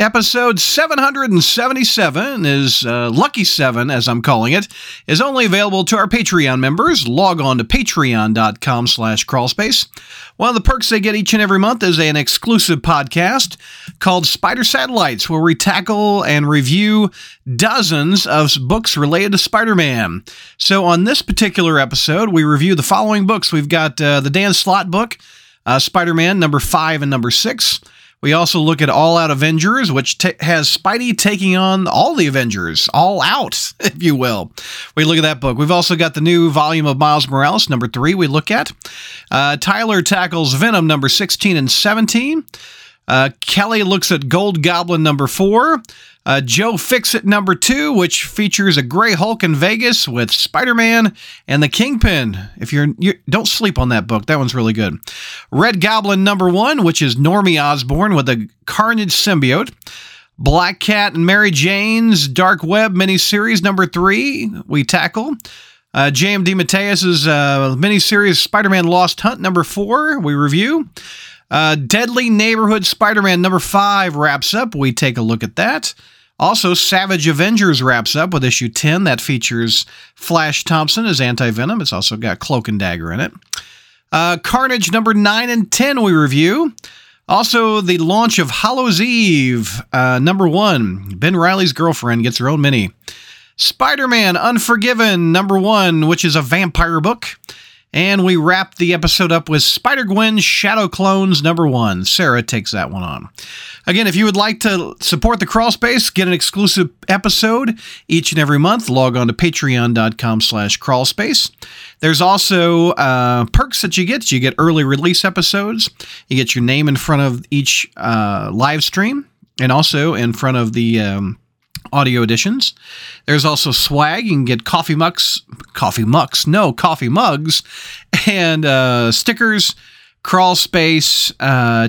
Episode 777 is Lucky 7, as I'm calling it, is only available to our Patreon members. Log on to patreon.com/crawlspace. One of the perks they get each and every month is an exclusive podcast called Spider-Satellites, where we tackle and review dozens of books related to Spider-Man. So on this particular episode, we review the following books. We've got the Dan Slott book, Spider-Man number 5 and number 6. We also look at All Out Avengers, which has Spidey taking on all the Avengers, all out, if you will. We look at that book. We've also got the new volume of Miles Morales, number 3, we look at. Tyler Tackles Venom, number 16 and 17. Kelly looks at Gold Goblin, number 4. Joe Fixit, number 2, which features a Gray Hulk in Vegas with Spider-Man and the Kingpin. If you don't sleep on that book. That one's really good. Red Goblin, number 1, which is Normie Osborn with a Carnage Symbiote. Black Cat and Mary Jane's Dark Web miniseries, number 3, we tackle. JMD Mateus' miniseries Spider-Man Lost Hunt, number 4, we review. Deadly Neighborhood Spider-Man, number 5, wraps up. We take a look at that. Also, Savage Avengers wraps up with issue 10. That features Flash Thompson as Anti-Venom. It's also got Cloak and Dagger in it. Carnage number 9 and 10 we review. Also, the launch of Hallows Eve, number 1. Ben Reilly's girlfriend gets her own mini. Spider-Man Unforgiven, number 1, which is a vampire book. And we wrap the episode up with Spider-Gwen: Shadow Clones, number 1. Sarah takes that one on. Again, if you would like to support the Crawl Space, get an exclusive episode each and every month, log on to patreon.com/crawlspace. There's also perks that you get. You get early release episodes. You get your name in front of each live stream and also in front of the audio editions. There's also swag. You can get coffee mugs and stickers, Crawl Space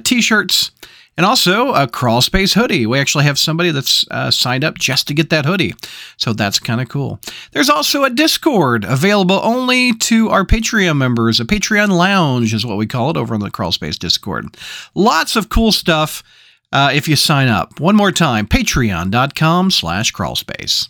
t-shirts, and also a Crawl Space hoodie. We actually have somebody that's signed up just to get that hoodie. So that's kind of cool. There's also a Discord available only to our Patreon members. A Patreon lounge is what we call it over on the Crawl Space Discord. Lots of cool stuff if you sign up. One more time, patreon.com/crawlspace.